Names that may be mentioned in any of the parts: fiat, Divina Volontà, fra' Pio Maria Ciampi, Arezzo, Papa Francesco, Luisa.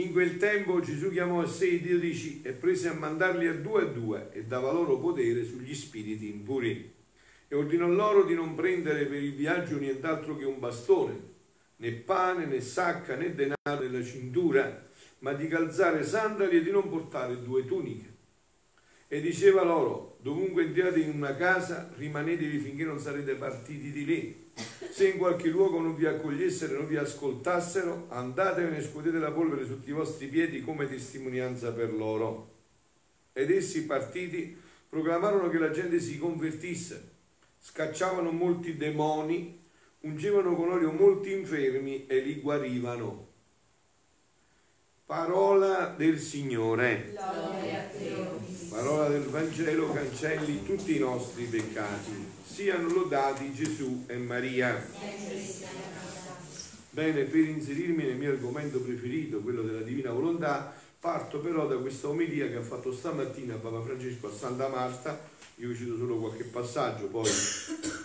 In quel tempo Gesù chiamò a sé i 12 e prese a mandarli a due e dava loro potere sugli spiriti impuri. E ordinò loro di non prendere per il viaggio nient'altro che un bastone, né pane, né sacca, né denaro nella cintura, ma di calzare sandali e di non portare due tuniche. E diceva loro: dovunque entrate in una casa, rimanetevi finché non sarete partiti di lì. Se in qualche luogo non vi accogliessero, non vi ascoltassero, andatevene e scuotete la polvere sotto i vostri piedi come testimonianza per loro. Ed essi, partiti, proclamarono che la gente si convertisse, scacciavano molti demoni, ungevano con olio molti infermi e li guarivano. Parola del Signore. Gloria a te. Parola del Vangelo cancelli tutti i nostri peccati. Siano lodati Gesù e Maria. Bene, per inserirmi nel mio argomento preferito, quello della Divina Volontà, parto però da questa omelia che ha fatto stamattina Papa Francesco a Santa Marta. Io vi cito solo qualche passaggio, poi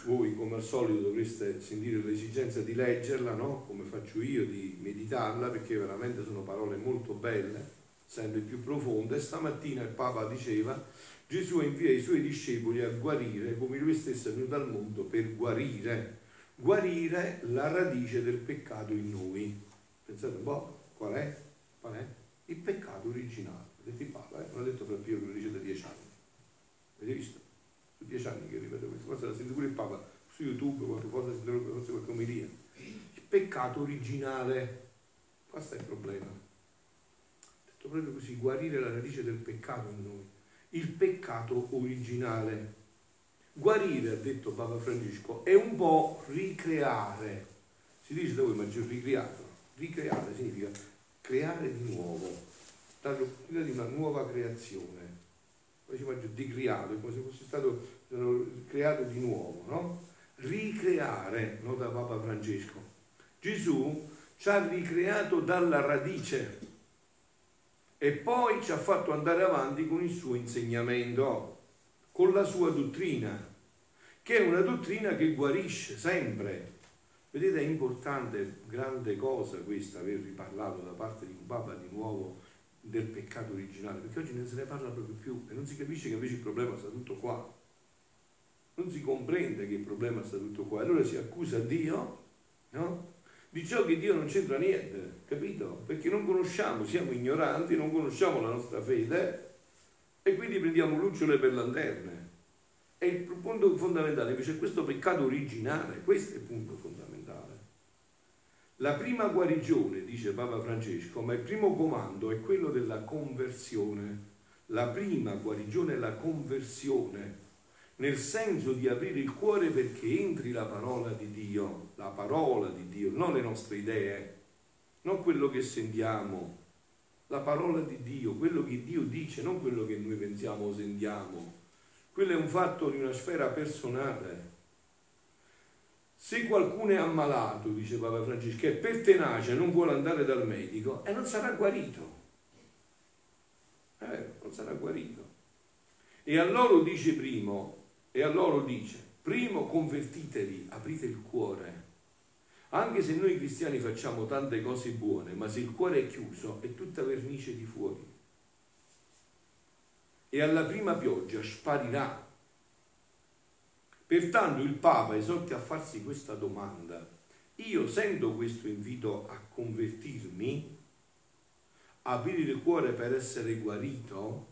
voi come al solito dovreste sentire l'esigenza di leggerla, no? Come faccio io, di meditarla, perché veramente sono parole molto belle, sempre più profonde. Stamattina il Papa diceva: Gesù invia i suoi discepoli a guarire come lui stesso è venuto al mondo per guarire. Guarire la radice del peccato in noi. Pensate un po', qual è? Qual è? Il peccato originale. Vedete il Papa, eh? L'ha detto fra Pio che lo dice da 10 anni. Avete visto? Sono 10 anni che ripeto questo. Forse la sente pure il Papa su YouTube, qualche volta si dovrebbe forse qualche omelia. Il peccato originale. Questo è il problema. Proprio così, guarire la radice del peccato in noi, il peccato originale. Guarire, ha detto Papa Francesco, è un po' ricreare. Si dice da voi, ma Gesù ricreato. Ricreare significa creare di nuovo, dare l'opportunità di una nuova creazione. Poi si mangia di creato, è come se fosse stato creato di nuovo, no? Ricreare, nota Papa Francesco. Gesù ci ha ricreato dalla radice. E poi ci ha fatto andare avanti con il suo insegnamento, con la sua dottrina, che è una dottrina che guarisce sempre. Vedete, è importante, grande cosa questa, aver riparlato da parte di un Papa di nuovo del peccato originale, perché oggi non se ne parla proprio più e non si capisce che invece il problema sta tutto qua. Non si comprende che il problema sta tutto qua. Allora si accusa Dio, no? Di ciò che Dio non c'entra niente, capito? Perché non conosciamo, siamo ignoranti, non conosciamo la nostra fede e quindi prendiamo lucciole per lanterne. E il punto fondamentale invece è questo peccato originale, questo è il punto fondamentale. La prima guarigione, dice Papa Francesco, ma il primo comando è quello della conversione. La prima guarigione è la conversione, nel senso di aprire il cuore perché entri la parola di Dio, non le nostre idee, non quello che sentiamo, la parola di Dio, quello che Dio dice, non quello che noi pensiamo o sentiamo. Quello è un fatto di una sfera personale. Se qualcuno è ammalato, dice Papa Francesco, è per tenacia, non vuole andare dal medico, e non sarà guarito. È vero, non sarà guarito. E a loro dice primo convertitevi, aprite il cuore. Anche se noi cristiani facciamo tante cose buone, ma se il cuore è chiuso è tutta vernice di fuori e alla prima pioggia sparirà. Pertanto il Papa esorta a farsi questa domanda: io sento questo invito a convertirmi, aprire il cuore per essere guarito,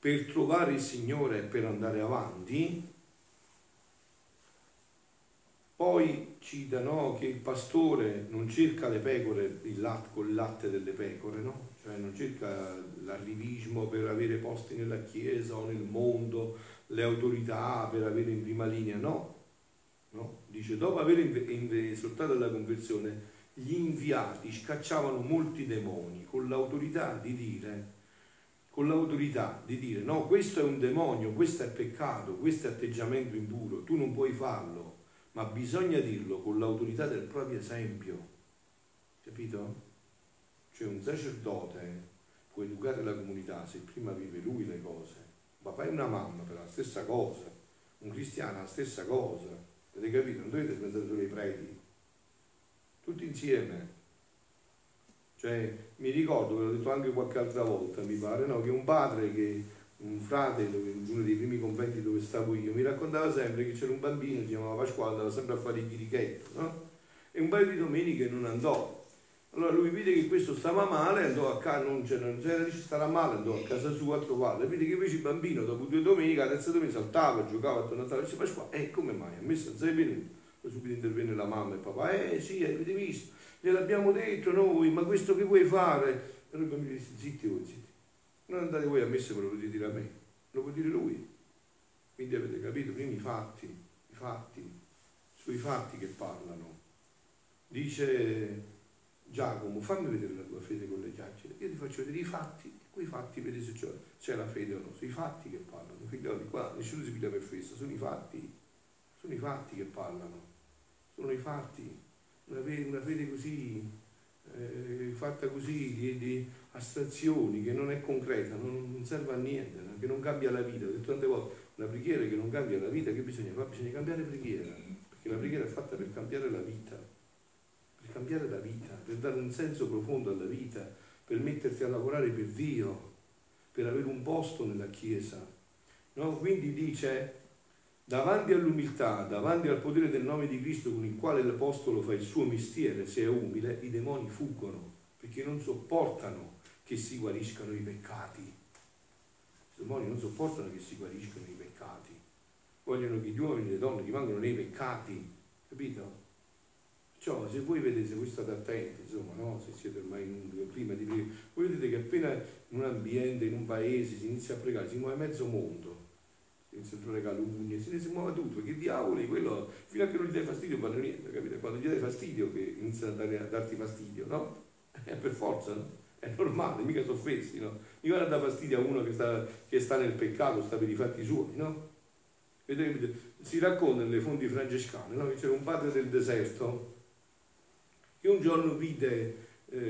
per trovare il Signore e per andare avanti? Poi cita, no, che il pastore non cerca le pecore con il latte delle pecore, no? Cioè non cerca l'arrivismo per avere posti nella Chiesa o nel mondo, le autorità per avere in prima linea, no? No? Dice, dopo aver esortato la conversione, gli inviati scacciavano molti demoni con l'autorità di dire no, questo è un demonio, questo è peccato, questo è atteggiamento impuro, tu non puoi farlo. Ma bisogna dirlo con l'autorità del proprio esempio, capito? Cioè un sacerdote può educare la comunità se prima vive lui le cose. Un papà e una mamma per la stessa cosa, un cristiano la stessa cosa, avete capito? Non dovete pensare solo ai preti, tutti insieme. Cioè, mi ricordo, ve l'ho detto anche qualche altra volta, mi pare, no? Che un padre, un frate, in uno dei primi conventi dove stavo io, mi raccontava sempre che c'era un bambino, si chiamava Pasquale, andava sempre a fare il chirichetto, no? E un paio di domeniche non andò. Allora lui vide che questo stava male, andò a casa, non c'era, ci starà male, andò a casa sua a trovarlo. Vide che invece il bambino, dopo 2 domeniche, la terza domenica saltava, giocava attorno a tavola, dice Pasquale, come mai? A me non sei venuto? Subito intervenne la mamma e il papà, sì, avete visto, gliel'abbiamo detto noi, ma questo che vuoi fare? E lui mi disse, zitti voi, non andate voi a messa, me lo potete dire a me, lo può dire lui. Quindi avete capito, prima i fatti, sui fatti che parlano. Dice Giacomo, fammi vedere la tua fede con le chiacchiere, io ti faccio vedere i fatti, e quei fatti vedi se c'è la fede o no, sono i fatti che parlano, figlioli qua, nessuno si piglia per festa, sono i fatti che parlano. Sono i fatti, una fede così, fatta così, di astrazioni, che non è concreta, non serve a niente, che non cambia la vita. Ho detto tante volte, una preghiera che non cambia la vita, che bisogna fare? Bisogna cambiare preghiera, perché la preghiera è fatta per cambiare la vita, per dare un senso profondo alla vita, per mettersi a lavorare per Dio, per avere un posto nella Chiesa. No? Quindi dice... Davanti all'umiltà, davanti al potere del nome di Cristo con il quale l'Apostolo fa il suo mestiere, se è umile, i demoni fuggono, perché non sopportano che si guariscano i peccati. I demoni non sopportano che si guariscano i peccati. Vogliono che gli uomini e le donne rimangano nei peccati, capito? Cioè, se voi vedete, se voi state attenti, insomma, no? Se siete ormai in un clima di preghiera, voi vedete che appena in un ambiente, in un paese, si inizia a pregare, si muove mezzo mondo. Sempre le calunnie, si muove tutto, perché diavoli, quello, fino a che non gli dai fastidio non fanno niente, capite? Quando gli dai fastidio che iniziano a darti fastidio, no? È per forza, no? È normale, mica sono offesi, no? Mica non dà fastidio a uno che sta nel peccato, sta per i fatti suoi, no? Vedete, si racconta nelle fonti francescane, no? Che c'era un padre del deserto che un giorno vide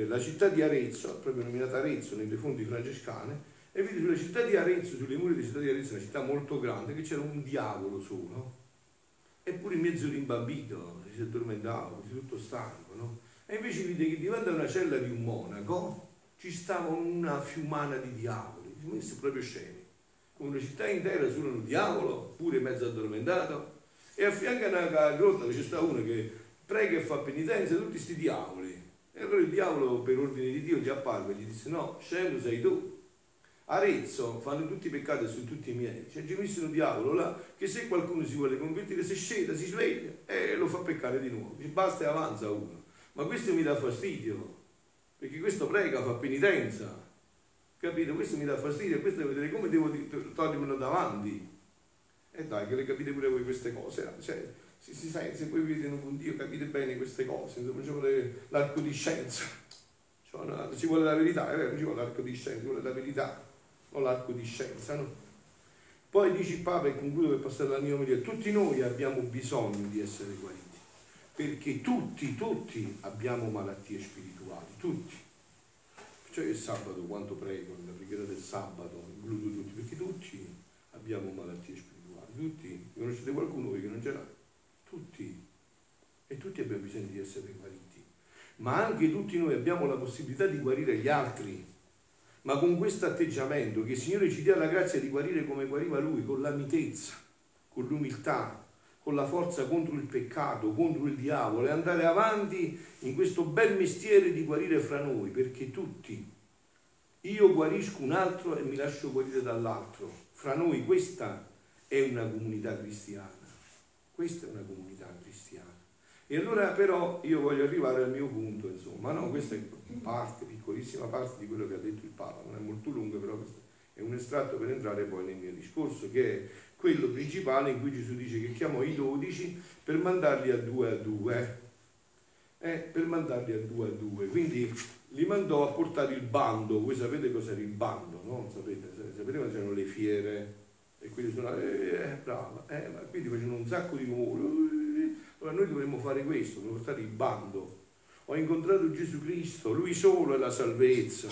la città di Arezzo, proprio nominata Arezzo nelle fonti francescane, e vedi sulla città di Arezzo, sulle mura della città di Arezzo, una città molto grande, che c'era un diavolo solo, eppure in mezzo rimbambito, si addormentava, tutto stanco, no? E invece vide che davanti a una cella di un monaco ci stava una fiumana di diavoli, questi proprio scemi, con una città intera solo un diavolo, pure mezzo addormentato, e a fianco a una grotta ci sta uno che prega e fa penitenza, tutti questi diavoli. E allora il diavolo, per ordine di Dio, gli apparve e gli disse, no, scemo sei tu. Arezzo fanno tutti i peccati su tutti i miei, c'è gemissimo diavolo là che se qualcuno si vuole convertire si sceda, si sveglia e lo fa peccare di nuovo, basta e avanza uno, ma questo mi dà fastidio perché questo prega, fa penitenza, capito? Questo mi dà fastidio e questo devo vedere come devo togliermelo davanti. E dai, che le capite pure voi queste cose, cioè se voi vivete con Dio capite bene queste cose, insomma ci vuole l'arco di scienza, cioè, no, ci vuole la verità, è vero, non ci vuole l'arco di scienza, ci vuole la verità, l'arco di scienza, no? Poi dice il Papa, e concludo per passare alla mia omelia, tutti noi abbiamo bisogno di essere guariti, perché tutti abbiamo malattie spirituali, tutti. Cioè il sabato, quanto prego, la preghiera del sabato, includo tutti, perché tutti abbiamo malattie spirituali, tutti, conoscete qualcuno voi che non ce l'ha? Tutti, e tutti abbiamo bisogno di essere guariti, ma anche tutti noi abbiamo la possibilità di guarire gli altri, ma con questo atteggiamento che il Signore ci dia la grazia di guarire come guariva Lui, con la mitezza, con l'umiltà, con la forza contro il peccato, contro il diavolo, e andare avanti in questo bel mestiere di guarire fra noi, perché tutti, io guarisco un altro e mi lascio guarire dall'altro. Fra noi questa è una comunità cristiana, questa è una comunità cristiana. E allora però io voglio arrivare al mio punto, insomma, no? Questa è parte, piccolissima parte di quello che ha detto il Papa, non è molto lungo, però è un estratto per entrare poi nel mio discorso, che è quello principale in cui Gesù dice che chiamò i 12 per mandarli a due, quindi li mandò a portare il bando. Voi sapete cos'era il bando, no? Sapete quando c'erano le fiere e quelli sono ma quindi facevano un sacco di rumore. Allora noi dovremmo fare questo, dovremmo portare il bando. Ho incontrato Gesù Cristo, Lui solo è la salvezza,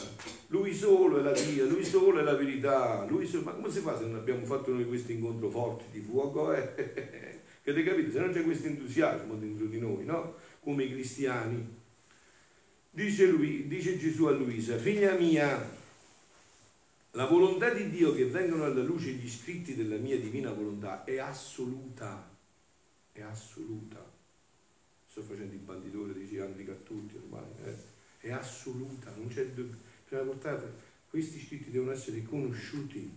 Lui solo è la via, Lui solo è la verità, Lui solo... Ma come si fa se non abbiamo fatto noi questo incontro forte di fuoco? Che avete capito? Se non c'è questo entusiasmo dentro di noi, no? Come i cristiani. Dice Gesù a Luisa: figlia mia, la volontà di Dio che vengono alla luce gli scritti della mia divina volontà è assoluta, è assoluta. Sto facendo il banditore, dice Andrica a tutti ormai, è assoluta, non c'è dubbio. Cioè, guardate, questi scritti devono essere conosciuti,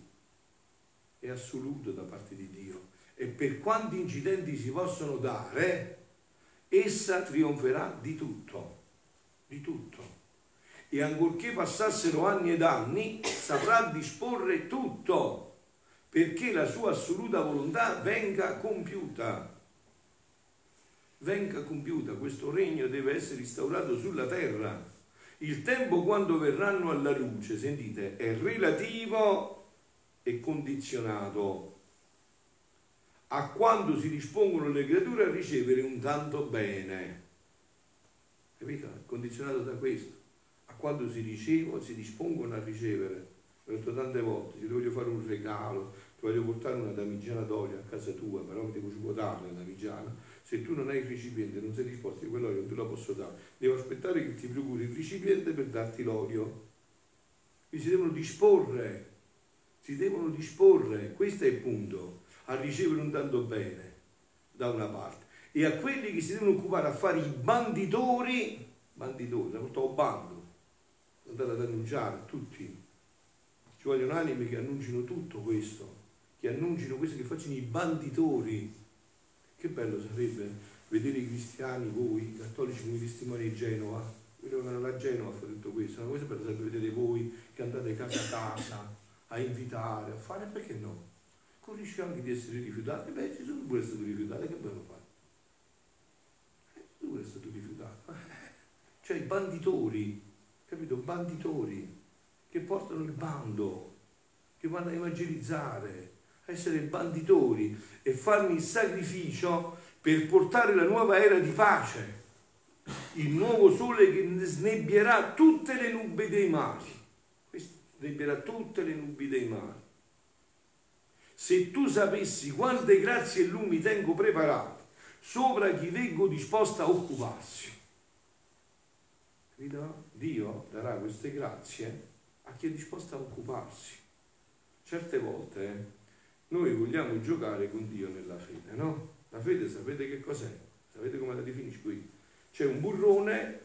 è assoluto da parte di Dio, e per quanti incidenti si possono dare, essa trionferà di tutto, di tutto. E ancorché passassero anni ed anni, saprà disporre tutto perché la sua assoluta volontà venga compiuta. Venga compiuta, questo regno deve essere instaurato sulla terra. Il tempo quando verranno alla luce, sentite, è relativo e condizionato a quando si dispongono le creature a ricevere un tanto bene. Capito? È condizionato da questo. Quando si dispongono a ricevere. Ho detto tante volte: ti voglio fare un regalo, ti voglio portare una damigiana d'olio a casa tua, però mi devo svuotare la damigiana. Se tu non hai il recipiente, non sei disposto, io quell'olio non te lo posso dare, devo aspettare che ti procuri il recipiente per darti l'olio. Quindi si devono disporre, questo è il punto, a ricevere un tanto bene da una parte, e a quelli che si devono occupare a fare i banditori, la portavo bando, andate ad annunciare tutti, ci vogliono anime che annunciano tutto questo, che annunciano questo, che facciano i banditori. Che bello sarebbe vedere i cristiani, voi, i cattolici come i testimoni di Genova, quello che era la Genova fa tutto questo. Una cosa bella sarebbe vedere voi che andate casa a casa a invitare, a fare, perché no? Con il rischio anche di essere rifiutati. Beh, Gesù pure è stato rifiutato, che bello fare? Gesù pure è stato rifiutato. Cioè i banditori, capito? Banditori che portano il bando, che vanno a evangelizzare, a essere banditori e farne il sacrificio per portare la nuova era di pace, il nuovo sole che snebbierà tutte le nubi dei mari. Questo snebbierà tutte le nubi dei mari. Se tu sapessi quante grazie e lumi tengo preparati sopra chi vengo disposta a occuparsi. Dio darà queste grazie a chi è disposto a occuparsi. Certe volte noi vogliamo giocare con Dio nella fede, no? La fede sapete che cos'è? Sapete come la definisco io? C'è un burrone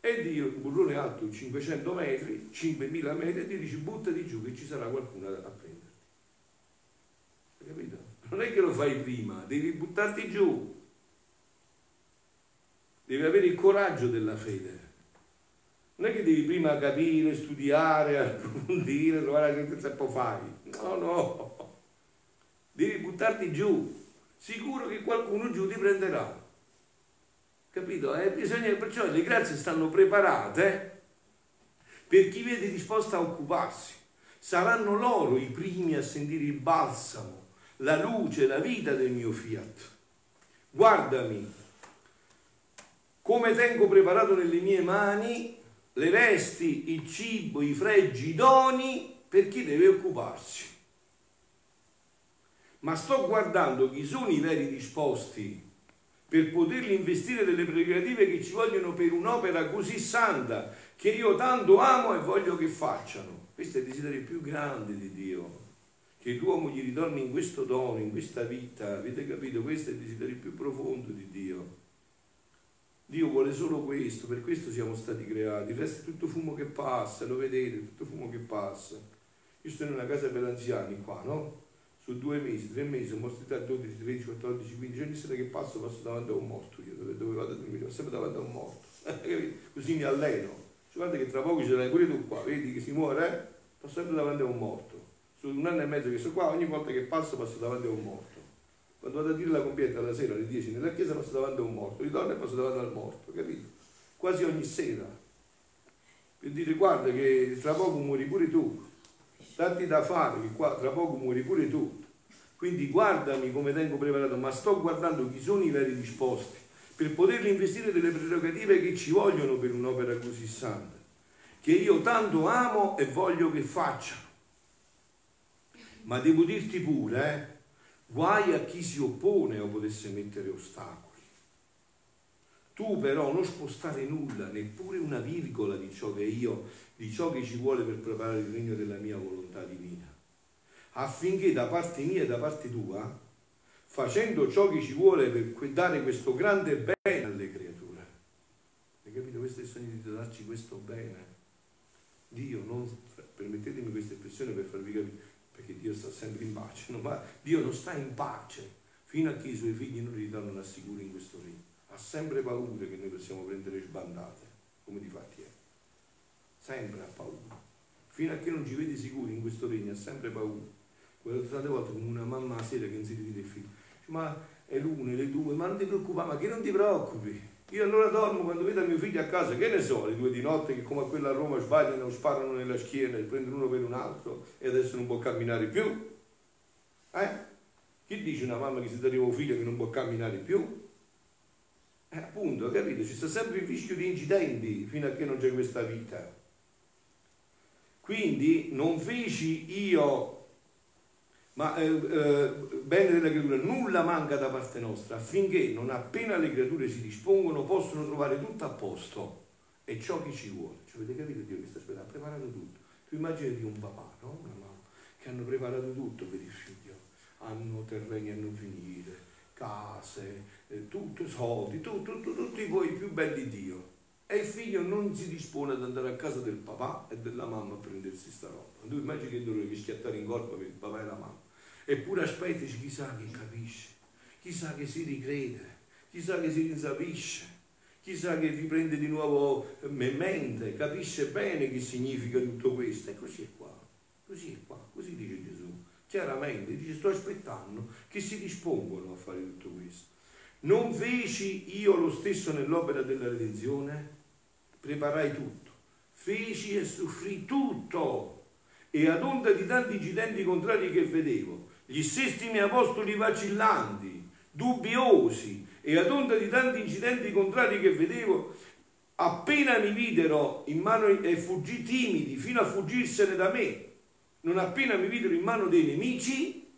e Dio, un burrone alto 500 metri, 5.000 metri, e Dio dice buttati giù che ci sarà qualcuno a prenderti. Hai capito? Non è che lo fai prima, devi buttarti giù. Devi avere il coraggio della fede. Non è che devi prima capire, studiare, approfondire, trovare la certezza e poi fai. No, no. Devi buttarti giù. Sicuro che qualcuno giù ti prenderà. Capito? Perciò le grazie stanno preparate per chi vede disposta a occuparsi. Saranno loro i primi a sentire il balsamo, la luce, la vita del mio fiat. Guardami, come tengo preparato nelle mie mani le vesti, il cibo, i fregi, i doni per chi deve occuparsi. Ma sto guardando chi sono i veri disposti per poterli investire delle prerogative che ci vogliono per un'opera così santa che io tanto amo e voglio che facciano. Questo è il desiderio più grande di Dio, che l'uomo gli ritorni in questo dono, in questa vita. Avete capito? Questo è il desiderio più profondo di Dio. Dio vuole solo questo, per questo siamo stati creati. Il resto è tutto fumo che passa, lo vedete, tutto fumo che passa. Io sto in una casa per anziani qua, no? Su 2 mesi, 3 mesi, sono morti da 12, 13, 14, 15, ogni sera che passo davanti a un morto, io dove vado a dormire, sempre davanti a un morto. Così mi alleno. Cioè, guarda che tra poco ce l'hai pure tu qua, vedi che si muore, eh? Passo sempre davanti a un morto. Sono 1 anno e mezzo che sono qua, ogni volta che passo davanti a un morto. Quando vado a dire la compieta alla sera alle 10 nella chiesa passo davanti a un morto, ritorno e passo davanti al morto, capito? Quasi ogni sera. Per dire guarda che tra poco muori pure tu, tanti da fare che qua tra poco muori pure tu. Quindi guardami come tengo preparato, ma sto guardando chi sono i veri disposti per poterli investire delle prerogative che ci vogliono per un'opera così santa, che io tanto amo e voglio che faccia. Ma devo dirti pure, guai a chi si oppone o potesse mettere ostacoli. Tu però non spostare nulla, neppure una virgola di ciò che io, di ciò che ci vuole per preparare il regno della mia volontà divina, affinché da parte mia e da parte tua, facendo ciò che ci vuole per dare questo grande bene alle creature. Hai capito? Questo è il sogno di darci questo bene. Dio, non, permettetemi questa espressione per farvi capire, perché Dio sta sempre in pace, no? Ma Dio non sta in pace fino a che i suoi figli non gli danno la sicura in questo regno. Ha sempre paura che noi possiamo prendere sbandate, come di fatti è. Sempre ha paura. Fino a che non ci vede sicuri in questo regno, ha sempre paura. Guardate tante volte come una mamma a sera che non si ride il figlio. Ma è l'una, le due, ma non ti preoccupare, ma che non ti preoccupi? Io allora dormo quando vedo mio figlio a casa, che ne so, le 2 di notte che come a quella a Roma sbagliano, sparano nella schiena e prendono uno per un altro e adesso non può camminare più. Chi dice una mamma che si dà un figlio che non può camminare più? Appunto, capito? Ci sta sempre il rischio di incidenti fino a che non c'è questa vita. Quindi non feci io, ma bene della creatura, nulla manca da parte nostra, affinché non appena le creature si dispongono possono trovare tutto a posto e ciò che ci vuole. Cioè, avete capito Dio che sta aspettando? Ha preparato tutto. Tu immaginati un papà, no? Una mamma, che hanno preparato tutto per il figlio. Hanno terreni a non finire, case, tutto, soldi, tutti voi più belli di Dio, e il figlio non si dispone ad andare a casa del papà e della mamma a prendersi sta roba. Tu immagini che dovrei schiattare in corpo per il papà e la mamma, eppure aspettaci chissà che capisce, chissà che si ricrede, chissà che si rinsapisce, chissà che riprende di nuovo in mente, capisce bene che significa tutto questo. E così è qua, così è qua, così dice Gesù chiaramente, dice sto aspettando che si dispongono a fare tutto questo. Non feci io lo stesso nell'opera della redenzione? Preparai tutto, feci e soffrì tutto, e ad onta di tanti incidenti contrari che vedevo, gli stessi miei apostoli vacillanti, dubbiosi, e ad onta di tanti incidenti contrari che vedevo, appena mi videro in mano e fuggì timidi fino a fuggirsene da me. Non appena mi videro in mano dei nemici,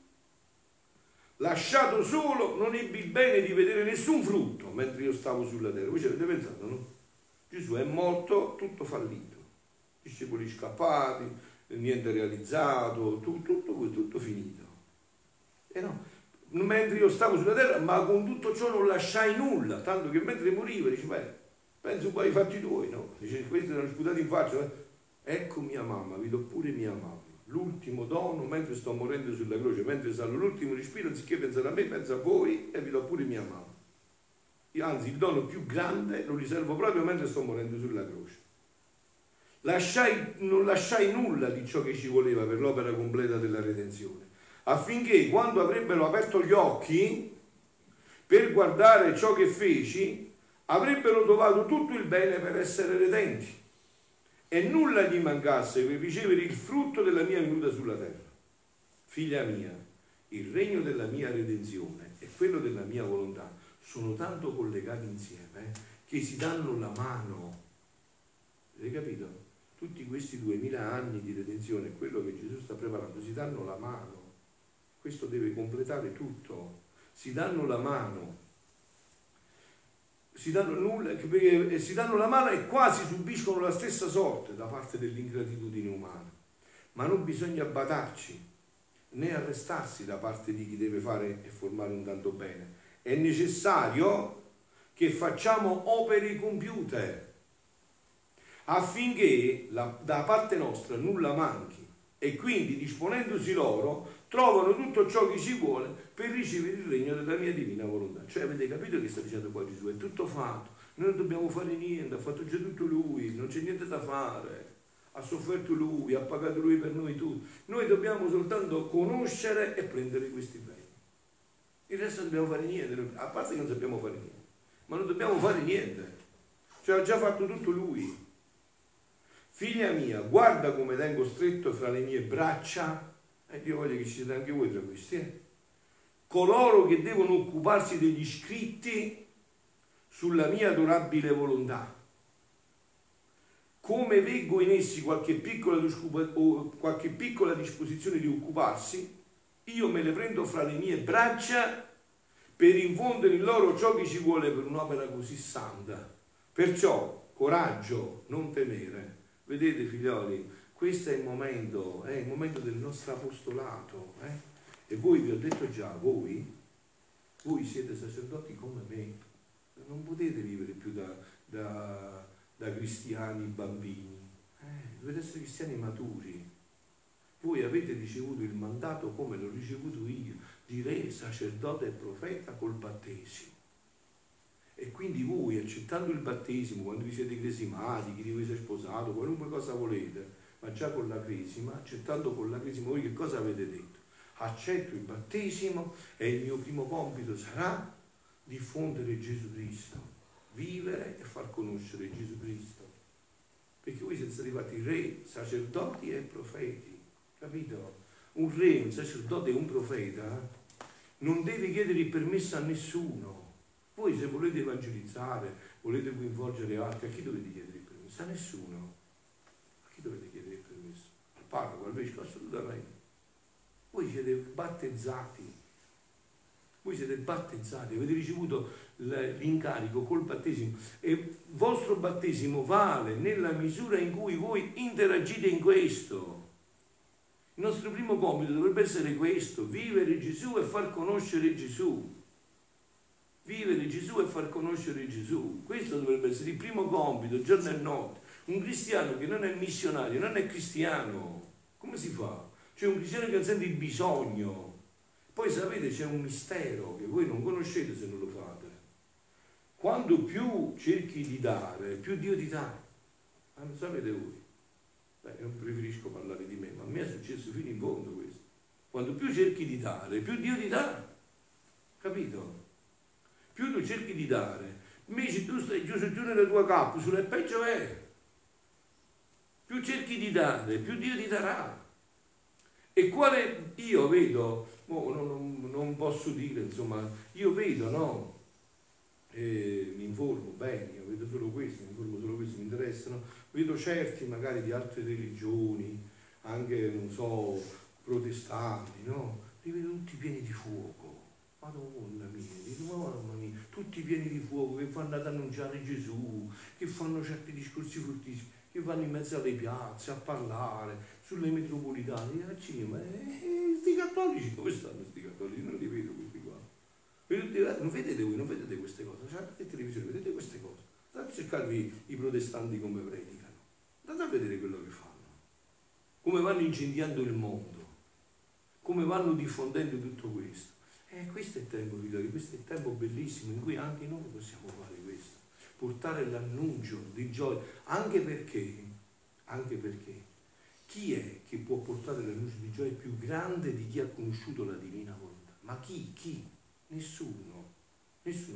lasciato solo, non ebbi il bene di vedere nessun frutto mentre io stavo sulla terra. Voi ci avete pensato, no? Gesù è morto, tutto fallito, discepoli scappati, niente realizzato, tutto finito. E no, mentre io stavo sulla terra, ma con tutto ciò non lasciai nulla, tanto che mentre moriva, dice, beh, penso qua ai fatti tuoi, no? Dice, questi erano sputati in faccia, ecco mia mamma, vedo pure mia mamma. L'ultimo dono, mentre sto morendo sulla croce, mentre salo l'ultimo respiro, anziché pensare a me, pensa a voi e vi do pure mia mamma. Io, anzi, il dono più grande lo riservo proprio mentre sto morendo sulla croce. Non lasciai nulla di ciò che ci voleva per l'opera completa della redenzione, affinché quando avrebbero aperto gli occhi per guardare ciò che feci, avrebbero trovato tutto il bene per essere redenti. E nulla gli mancasse per ricevere il frutto della mia venuta sulla terra. Figlia mia, il regno della mia redenzione e quello della mia volontà sono tanto collegati insieme che si danno la mano. Avete capito? Tutti questi 2000 anni di redenzione, quello che Gesù sta preparando, si danno la mano. Questo deve completare tutto. Si danno la mano. Si danno la mano e quasi subiscono la stessa sorte da parte dell'ingratitudine umana, ma non bisogna badarci né arrestarsi da parte di chi deve fare e formare un tanto bene. È necessario che facciamo opere compiute affinché da parte nostra nulla manchi, e quindi disponendosi loro trovano tutto ciò che ci vuole per ricevere il regno della mia divina volontà. Cioè, avete capito che sta dicendo qua Gesù? È tutto fatto, noi non dobbiamo fare niente, ha fatto già tutto lui, non c'è niente da fare, ha sofferto lui, ha pagato lui per noi tutti. Noi dobbiamo soltanto conoscere e prendere questi beni. Il resto non dobbiamo fare niente, a parte che non sappiamo fare niente, ma non dobbiamo fare niente, cioè ha già fatto tutto lui. Figlia mia, guarda come tengo stretto fra le mie braccia, e io voglio che ci siate anche voi tra questi, coloro che devono occuparsi degli scritti sulla mia adorabile volontà, come veggo in essi qualche piccola disposizione di occuparsi, io me le prendo fra le mie braccia per infondere in loro ciò che ci vuole per un'opera così santa. Perciò, coraggio, non temere. Vedete, figlioli, questo è il momento del nostro apostolato. E voi, vi ho detto già, voi siete sacerdoti come me. Non potete vivere più da cristiani bambini. Dovete essere cristiani maturi. Voi avete ricevuto il mandato, come l'ho ricevuto io, di re, sacerdote e profeta col battesimo. E quindi voi, accettando il battesimo, quando vi siete cresimati, chi di voi si è sposato, qualunque cosa volete, ma già con la cresima, accettando con la cresima, voi che cosa avete detto? Accetto il battesimo e il mio primo compito sarà diffondere Gesù Cristo, vivere e far conoscere Gesù Cristo. Perché voi siete stati fatti re, sacerdoti e profeti, capito? Un re, un sacerdote e un profeta non deve chiedere il permesso a nessuno. Voi se volete evangelizzare, volete coinvolgere altri, a chi dovete chiedere il permesso? A nessuno. A chi dovete chiedere il permesso? Al parroco, al vescovo? Assolutamente. Voi siete battezzati. Voi siete battezzati, avete ricevuto l'incarico col battesimo e il vostro battesimo vale nella misura in cui voi interagite in questo. Il nostro primo compito dovrebbe essere questo, vivere Gesù e far conoscere Gesù. Vivere Gesù e far conoscere Gesù. Questo dovrebbe essere il primo compito, giorno e notte. Un cristiano che non è missionario, non è cristiano. Come si fa? Cioè un cristiano che sente il bisogno. Poi sapete c'è un mistero che voi non conoscete se non lo fate. Quando più cerchi di dare, più Dio ti dà. Ma non sapete voi. Non preferisco parlare di me, ma a me è successo fino in fondo questo. Quando più cerchi di dare, più Dio ti dà. Capito? Più tu cerchi di dare, invece tu stai giù nella tua capsula e peggio è. Più cerchi di dare, più Dio ti darà. E quale io vedo... non posso dire, insomma, io vedo, no? Mi informo bene, io vedo solo questo, mi informo solo questo, mi interessano. Vedo certi magari di altre religioni, anche, non so, protestanti, no? Li vedo tutti pieni di fuoco. Madonna mia, dico, mamma mia, tutti pieni di fuoco che vanno ad annunciare Gesù, che fanno certi discorsi fortissimi, che vanno in mezzo alle piazze a parlare, sulle metropolitane, al cinema. Sti cattolici, dove stanno sti cattolici? Non li vedo questi qua. Non vedete voi, non vedete queste cose, cercate in televisione, vedete queste cose. Andate a cercarvi i protestanti come predicano, andate a vedere quello che fanno, come vanno incendiando il mondo, come vanno diffondendo tutto questo. Questo è il tempo, figlioli, questo è il tempo bellissimo in cui anche noi possiamo fare questo, portare l'annuncio di gioia, anche perché chi è che può portare l'annuncio di gioia più grande di chi ha conosciuto la Divina Volontà? Ma chi? Nessuno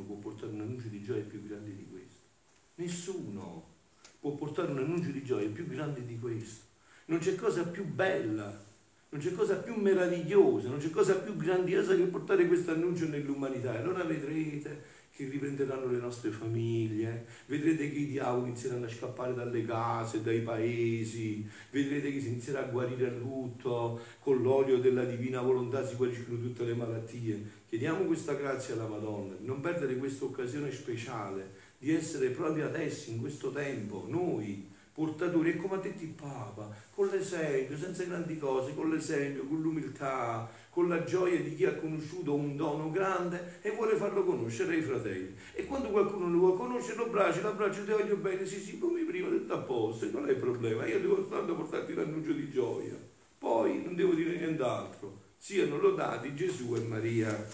può portare un annuncio di gioia più grande di questo. Nessuno può portare un annuncio di gioia più grande di questo. Non c'è cosa più bella, non c'è cosa più meravigliosa, non c'è cosa più grandiosa che portare questo annuncio nell'umanità. E allora vedrete che riprenderanno le nostre famiglie, vedrete che i diavoli inizieranno a scappare dalle case, dai paesi, vedrete che si inizierà a guarire il lutto, con l'olio della Divina Volontà si guariscono tutte le malattie. Chiediamo questa grazia alla Madonna, di non perdere questa occasione speciale, di essere proprio adesso, in questo tempo, noi, portatori, e come ha detto il Papa, con l'esempio, senza grandi cose, con l'esempio, con l'umiltà, con la gioia di chi ha conosciuto un dono grande e vuole farlo conoscere ai fratelli. E quando qualcuno lo vuole conoscere, lo abbraccia, ti voglio bene, sì, come prima, tutto a posto, qual è il problema? Io devo soltanto portarti l'annuncio di gioia, poi non devo dire nient'altro. Siano lodati Gesù e Maria.